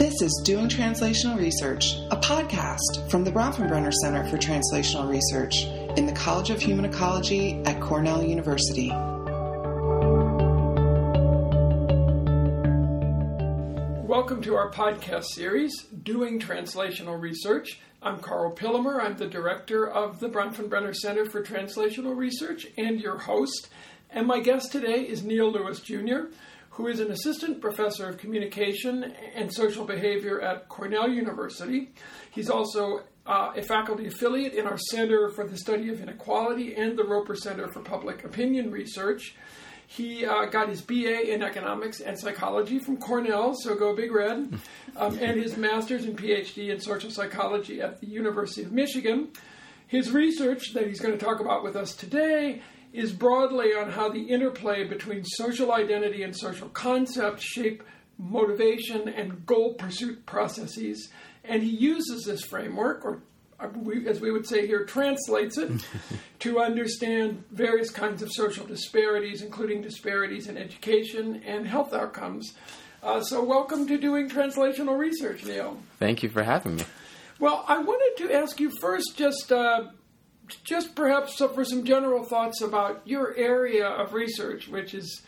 This is Doing Translational Research, a podcast from the Bronfenbrenner Center for Translational Research in the College of Human Ecology at Cornell University. Welcome to our podcast series, Doing Translational Research. I'm Carl Pillemer. I'm the director of the Bronfenbrenner Center for Translational Research and your host. And my guest today is Neil Lewis, Jr., who is an assistant professor of communication and social behavior at Cornell University. He's also a faculty affiliate in our Center for the Study of Inequality and the Roper Center for Public Opinion Research. He got his BA in economics and psychology from Cornell, so go Big Red, and his master's and PhD in social psychology at the University of Michigan. His research that he's going to talk about with us today is broadly on how the interplay between social identity and social concepts shape motivation and goal pursuit processes. And he uses this framework, or as we would say here, translates it, to understand various kinds of social disparities, including disparities in education and health outcomes. So welcome to Doing Translational Research, Neil. Thank you for having me. Well, I wanted to ask you first just perhaps for some general thoughts about your area of research, which is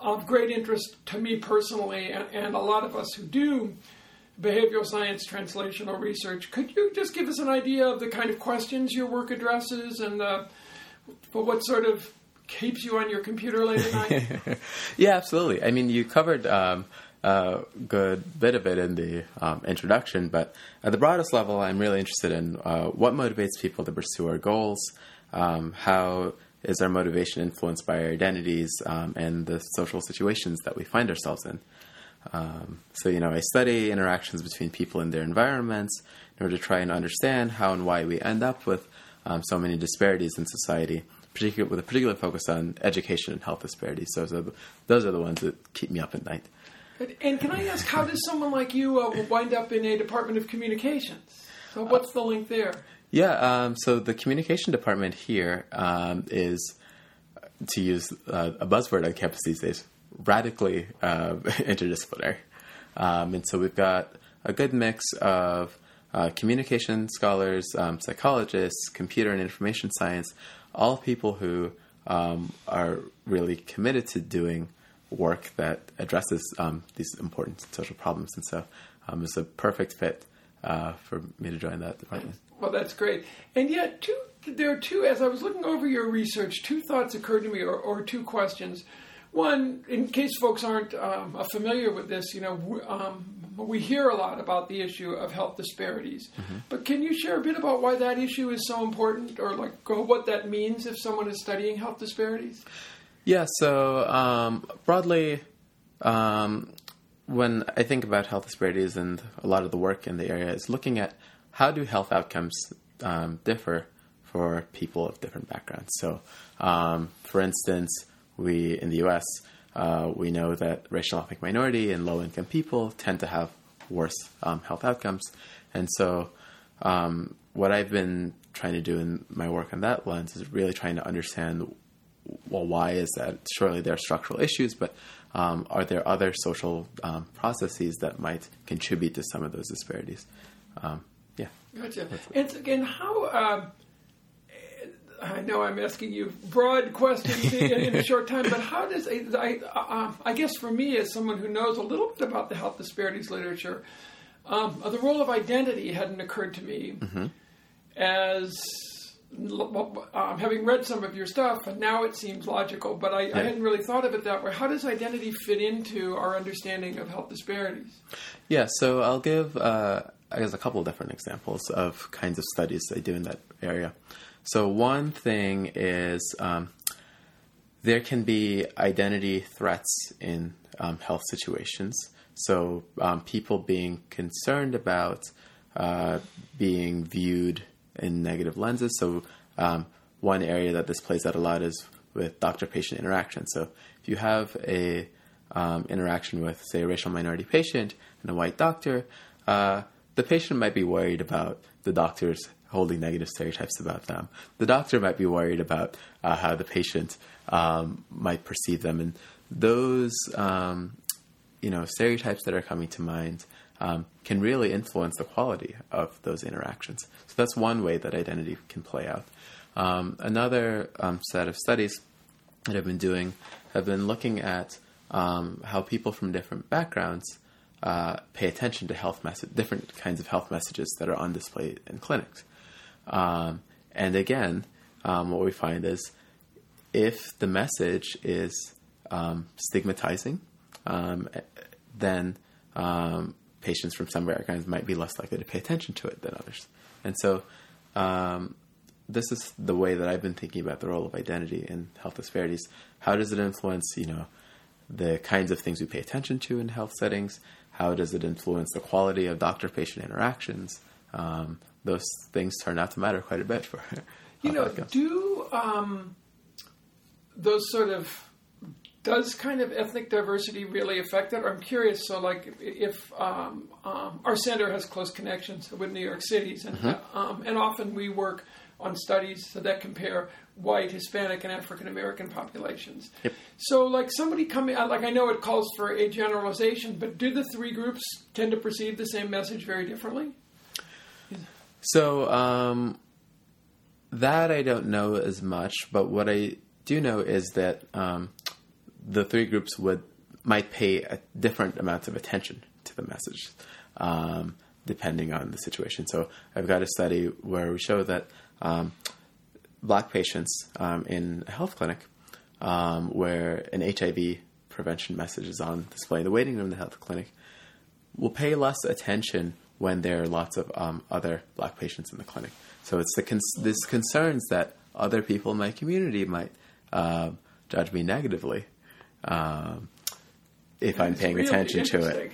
of great interest to me personally and a lot of us who do behavioral science translational research. Could you just give us an idea of the kind of questions your work addresses and what sort of keeps you on your computer late at night? Yeah, absolutely. I mean, you covered a good bit of it in the introduction, but at the broadest level, I'm really interested in what motivates people to pursue our goals, how is our motivation influenced by our identities, and the social situations that we find ourselves in. So I study interactions between people and their environments in order to try and understand how and why we end up with so many disparities in society, with a particular focus on education and health disparities. So those are the ones that keep me up at night. And can I ask, how does someone like you wind up in a department of communications? So what's the link there? So the communication department here is, to use a buzzword on campus these days, radically interdisciplinary. And so we've got a good mix of communication scholars, psychologists, computer and information science, all people who are really committed to doing work that addresses these important social problems. And so it's a perfect fit for me to join that department. Well, that's great. And yet, as I was looking over your research, two thoughts occurred to me, or two questions. One, in case folks aren't familiar with this, we hear a lot about the issue of health disparities. Mm-hmm. But can you share a bit about why that issue is so important, or what that means if someone is studying health disparities? Yeah, so broadly, when I think about health disparities, and a lot of the work in the area is looking at how do health outcomes differ for people of different backgrounds. So, for instance, we in the U.S., we know that racial ethnic minority and low-income people tend to have worse health outcomes. And so what I've been trying to do in my work on that lens is really trying to understand, well, why is that? Surely there are structural issues, but are there other social processes that might contribute to some of those disparities? Gotcha. And again, how... I know I'm asking you broad questions in a short time, but how does... I guess for me, as someone who knows a little bit about the health disparities literature, the role of identity hadn't occurred to me as... having read some of your stuff, and now it seems logical, but I hadn't really thought of it that way. How does identity fit into our understanding of health disparities? Yeah, so I'll give, a couple of different examples of kinds of studies I do in that area. So one thing is there can be identity threats in health situations. So people being concerned about being viewed in negative lenses. So one area that this plays out a lot is with doctor-patient interaction. So if you have a interaction with, say, a racial minority patient and a white doctor, the patient might be worried about the doctor's holding negative stereotypes about them. The doctor might be worried about how the patient might perceive them. And those stereotypes that are coming to mind can really influence the quality of those interactions. So that's one way that identity can play out. Another set of studies that I've been doing have been looking at how people from different backgrounds pay attention to different kinds of health messages that are on display in clinics. And again, what we find is if the message is stigmatizing, then patients from some backgrounds might be less likely to pay attention to it than others. And so this is the way that I've been thinking about the role of identity in health disparities. How does it influence, the kinds of things we pay attention to in health settings? How does it influence the quality of doctor-patient interactions? Those things turn out to matter quite a bit for those sort of, does kind of ethnic diversity really affect that? I'm curious. So like if our center has close connections with New York City's and, mm-hmm. And often we work on studies that compare white, Hispanic, and African-American populations. Yep. So like somebody coming out, like I know it calls for a generalization, but do the three groups tend to perceive the same message very differently? So that I don't know as much, but what I do know is that the three groups might pay different amounts of attention to the message, depending on the situation. So I've got a study where we show that Black patients in a health clinic where an HIV prevention message is on display in the waiting room of the health clinic will pay less attention when there are lots of other Black patients in the clinic. So it's this concerns that other people in my community might judge me negatively if I'm paying really attention to it.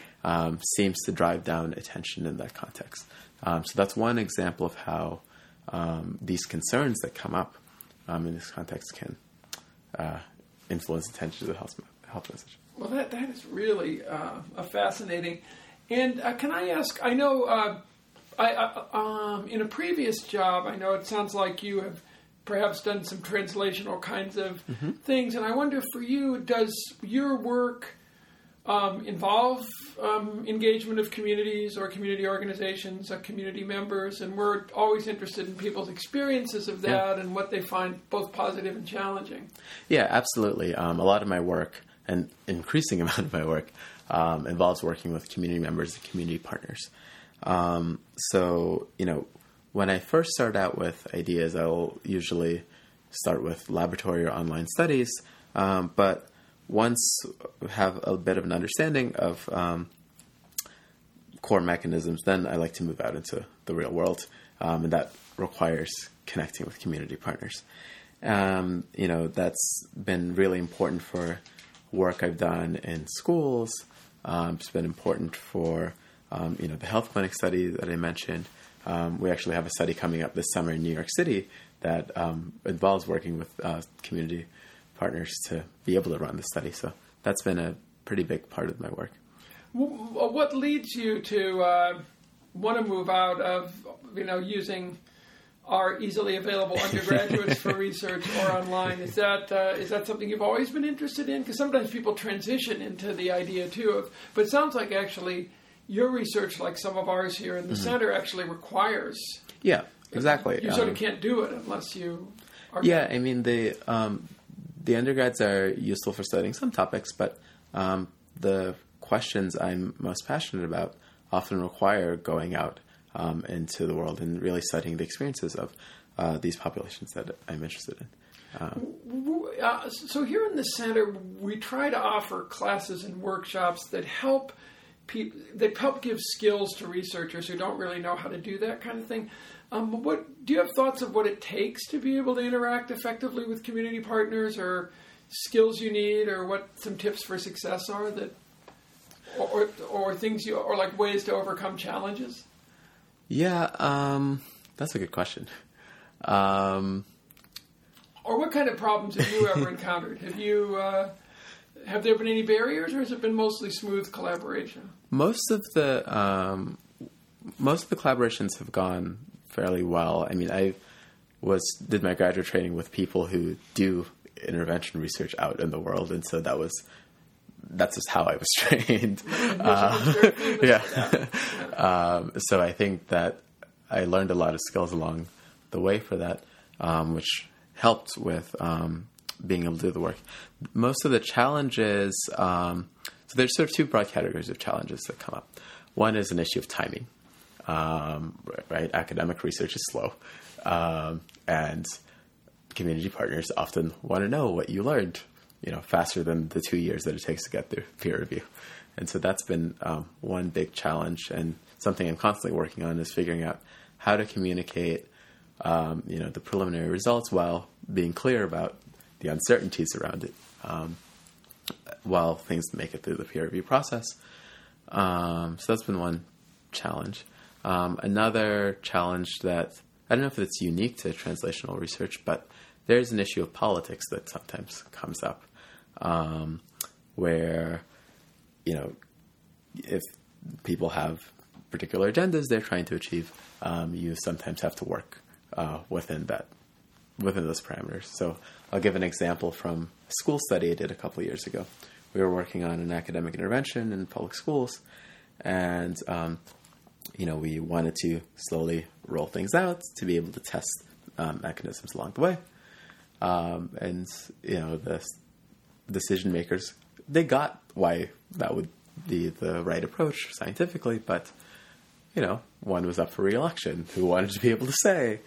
Seems to drive down attention in that context. So that's one example of how these concerns that come up in this context can influence attention to the health message. Well, that is really a fascinating. And can I ask, I know in a previous job, I know it sounds like you have perhaps done some translational kinds of mm-hmm. things, and I wonder for you, does your work involve engagement of communities or community organizations or community members? And we're always interested in people's experiences of that yeah. and what they find both positive and challenging. Yeah, absolutely. A lot of my work, an increasing amount of my work, involves working with community members and community partners. So, when I first start out with ideas, I'll usually start with laboratory or online studies. But once I have a bit of an understanding of core mechanisms, then I like to move out into the real world. And that requires connecting with community partners. That's been really important for work I've done in schools. It's been important for, the health clinic study that I mentioned. We actually have a study coming up this summer in New York City that involves working with community partners to be able to run the study. So that's been a pretty big part of my work. What leads you to want to move out of, using our easily available undergraduates for research or online? Is that something you've always been interested in? Because sometimes people transition into the idea too of, but it sounds like actually your research, like some of ours here in the mm-hmm. center, actually requires. Yeah, exactly. You sort of can't do it unless you are. Yeah, the undergrads are useful for studying some topics, but the questions I'm most passionate about often require going out into the world and really studying the experiences of these populations that I'm interested in. So here in the center, we try to offer classes and workshops that help people, that help give skills to researchers who don't really know how to do that kind of thing. What do you have thoughts of what it takes to be able to interact effectively with community partners, or skills you need, or what some tips for success are that, or things you, or like ways to overcome challenges? Yeah, that's a good question. Or what kind of problems have you ever encountered? Have there been any barriers, or has it been mostly smooth collaboration? Most of the collaborations have gone fairly well. I mean, I did my graduate training with people who do intervention research out in the world, and so that was that's just how I was trained. So I think that I learned a lot of skills along the way for that, which helped with being able to do the work. Most of the challenges, so there's sort of two broad categories of challenges that come up. One is an issue of timing, right? Academic research is slow, and community partners often want to know what you learned, you know, faster than the 2 years that it takes to get through peer review. And so that's been one big challenge, and something I'm constantly working on is figuring out how to communicate, you know, the preliminary results while being clear about the uncertainties around it, while things make it through the peer review process. So that's been one challenge. Another challenge that, I don't know if it's unique to translational research, but there's an issue of politics that sometimes comes up, where, you know, if people have particular agendas they're trying to achieve, you sometimes have to work within those parameters. So I'll give an example from a school study I did a couple of years ago. We were working on an academic intervention in public schools, and you know, we wanted to slowly roll things out to be able to test mechanisms along the way. And you know, the decision makers, they got why that would be the right approach scientifically, but you know, one was up for re-election who wanted to be able to say,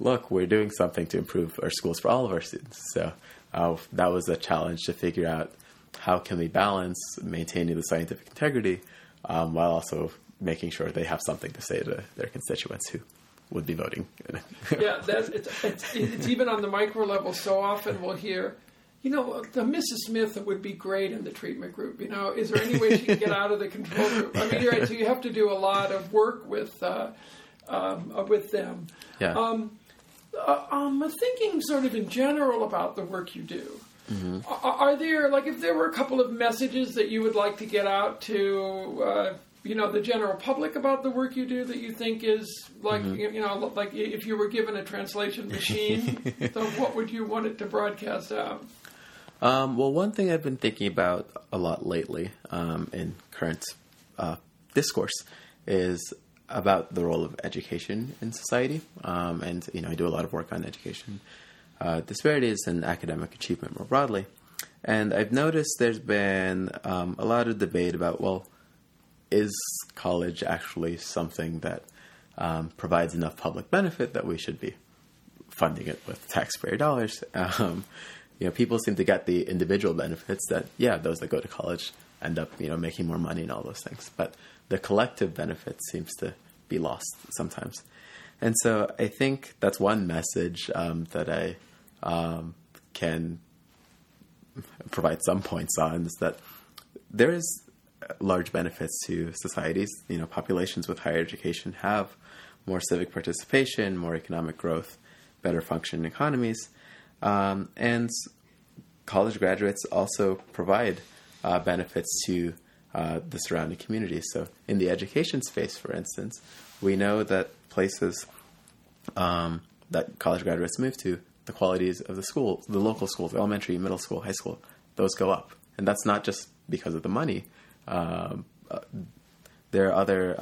look, we're doing something to improve our schools for all of our students. So that was a challenge to figure out how can we balance maintaining the scientific integrity while also making sure they have something to say to their constituents who would be voting. Yeah, it's even on the micro level. So often we'll hear, you know, the Mrs. Smith would be great in the treatment group. You know, is there any way she can get out of the control group? I mean, you're right, so you have to do a lot of work with them. Yeah. I'm thinking sort of in general about the work you do. Mm-hmm. Are there, like, if there were a couple of messages that you would like to get out to, you know, the general public about the work you do that you think is, like, mm-hmm. you know, like if you were given a translation machine, so what would you want it to broadcast out? Well, one thing I've been thinking about a lot lately in current discourse is about the role of education in society. And, you know, I do a lot of work on education disparities and academic achievement more broadly. And I've noticed there's been a lot of debate about, well, is college actually something that provides enough public benefit that we should be funding it with taxpayer dollars? You know, people seem to get the individual benefits that, yeah, those that go to college end up, you know, making more money and all those things. But the collective benefit seems to be lost sometimes. And so I think that's one message that I can provide some points on, is that there is large benefits to societies. You know, populations with higher education have more civic participation, more economic growth, better functioning economies. And college graduates also provide benefits to the surrounding community. So in the education space, for instance, we know that places that college graduates move to, the qualities of the school, the local schools, elementary, middle school, high school, those go up. And that's not just because of the money. There are other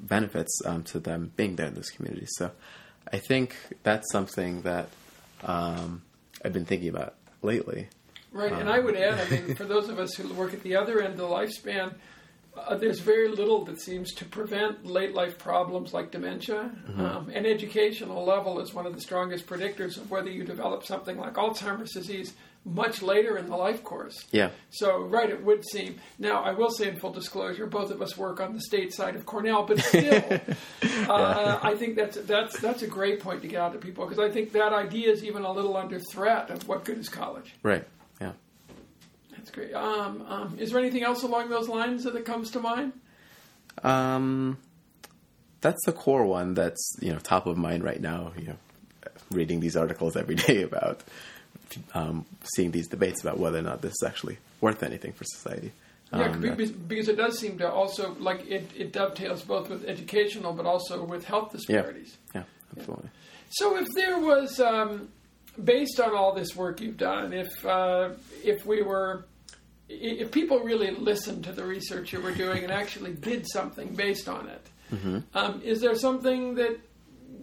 benefits to them being there in this community. So I think that's something that I've been thinking about lately. Right, and I would add, I mean, for those of us who work at the other end of the lifespan, there's very little that seems to prevent late-life problems like dementia. Mm-hmm. An educational level is one of the strongest predictors of whether you develop something like Alzheimer's disease much later in the life course. Yeah. So, right, it would seem. Now, I will say in full disclosure, both of us work on the state side of Cornell, but still, I think that's a great point to get out to people, because I think that idea is even a little under threat of what good is college. Right, yeah. That's great. Is there anything else along those lines that comes to mind? That's the core one that's, you know, top of mind right now, you know, reading these articles every day about seeing these debates about whether or not this is actually worth anything for society. Because it does seem to also, like, it dovetails both with educational but also with health disparities. Yeah, absolutely. Yeah. So if there was, based on all this work you've done, if we were if people really listened to the research you were doing and actually did something based on it, mm-hmm. Is there something that,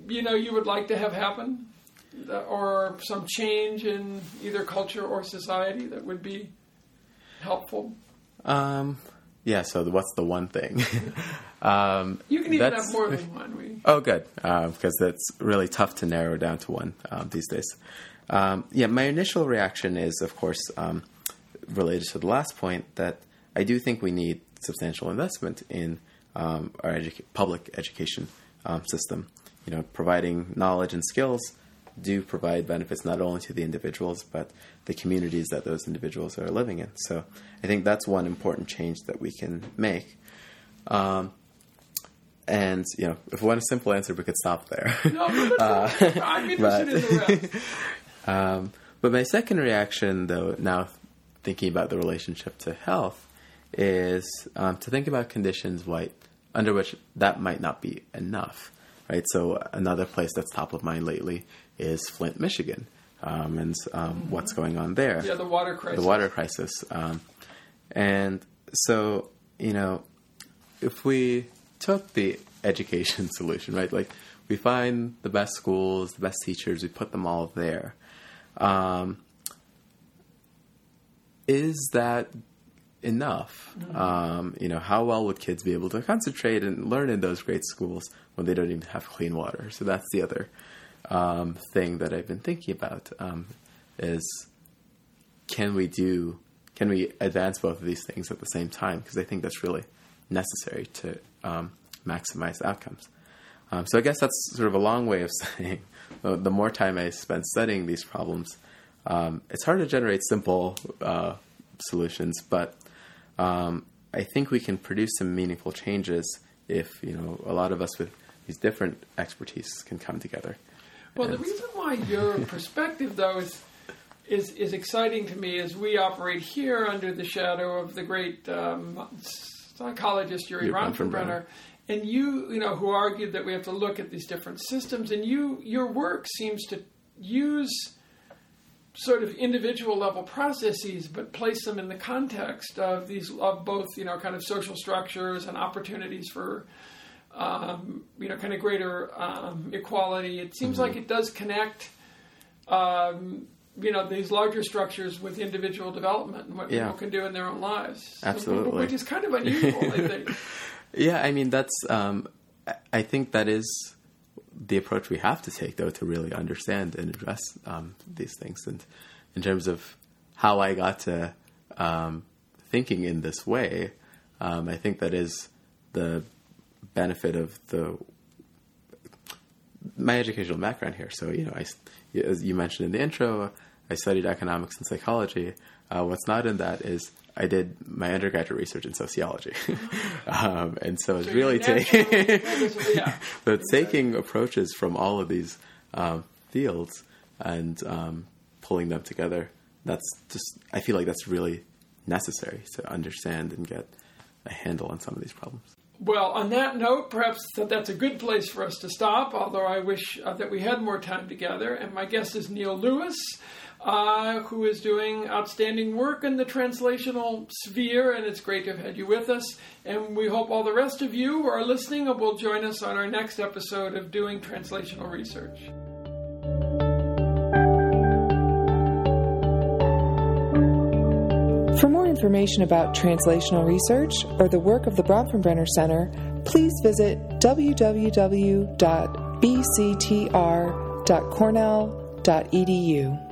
you would like to have happen? Or some change in either culture or society that would be helpful? So what's the one thing? You can even have more than one. Oh, good, because that's really tough to narrow down to one these days. My initial reaction is, of course, related to the last point, that I do think we need substantial investment in our public education system. Providing knowledge and skills do provide benefits not only to the individuals, but the communities that those individuals are living in. So I think that's one important change that we can make. If we want a simple answer, we could stop there. No, I'm interested in the rest. But my second reaction, though, now thinking about the relationship to health, is to think about conditions under which that might not be enough, right? So another place that's top of mind lately is Flint, Michigan, and what's going on there. Yeah, the water crisis. And so, if we took the education solution, right? Like, we find the best schools, the best teachers, we put them all there. Is that enough? Mm-hmm. How well would kids be able to concentrate and learn in those great schools when they don't even have clean water? So that's the other thing that I've been thinking about, is can we advance both of these things at the same time? Because I think that's really necessary to maximize outcomes. So I guess that's sort of a long way of saying the more time I spend studying these problems, it's hard to generate simple solutions, but I think we can produce some meaningful changes if, a lot of us with these different expertise can come together. Well, the reason why your perspective, though, is exciting to me is we operate here under the shadow of the great psychologist Yuri Bronfenbrenner, and you who argued that we have to look at these different systems, and your work seems to use sort of individual level processes, but place them in the context of both kind of social structures and opportunities for kind of greater equality. It seems mm-hmm. like it does connect these larger structures with individual development and what people can do in their own lives. Absolutely. Which is kind of unusual, I think. Yeah, I mean, that's, I think that is the approach we have to take, though, to really understand and address these things. And in terms of how I got to thinking in this way, I think that is the benefit of my educational background here. So, as you mentioned in the intro, I studied economics and psychology. What's not in that is I did my undergraduate research in sociology. And so it's really taking approaches from all of these fields and pulling them together. That's just, I feel like that's really necessary to understand and get a handle on some of these problems. Well, on that note, perhaps that's a good place for us to stop, although I wish that we had more time together. And my guest is Neil Lewis, who is doing outstanding work in the translational sphere, and it's great to have had you with us. And we hope all the rest of you who are listening will join us on our next episode of Doing Translational Research. For more information about translational research or the work of the Bronfenbrenner Center, please visit www.bctr.cornell.edu.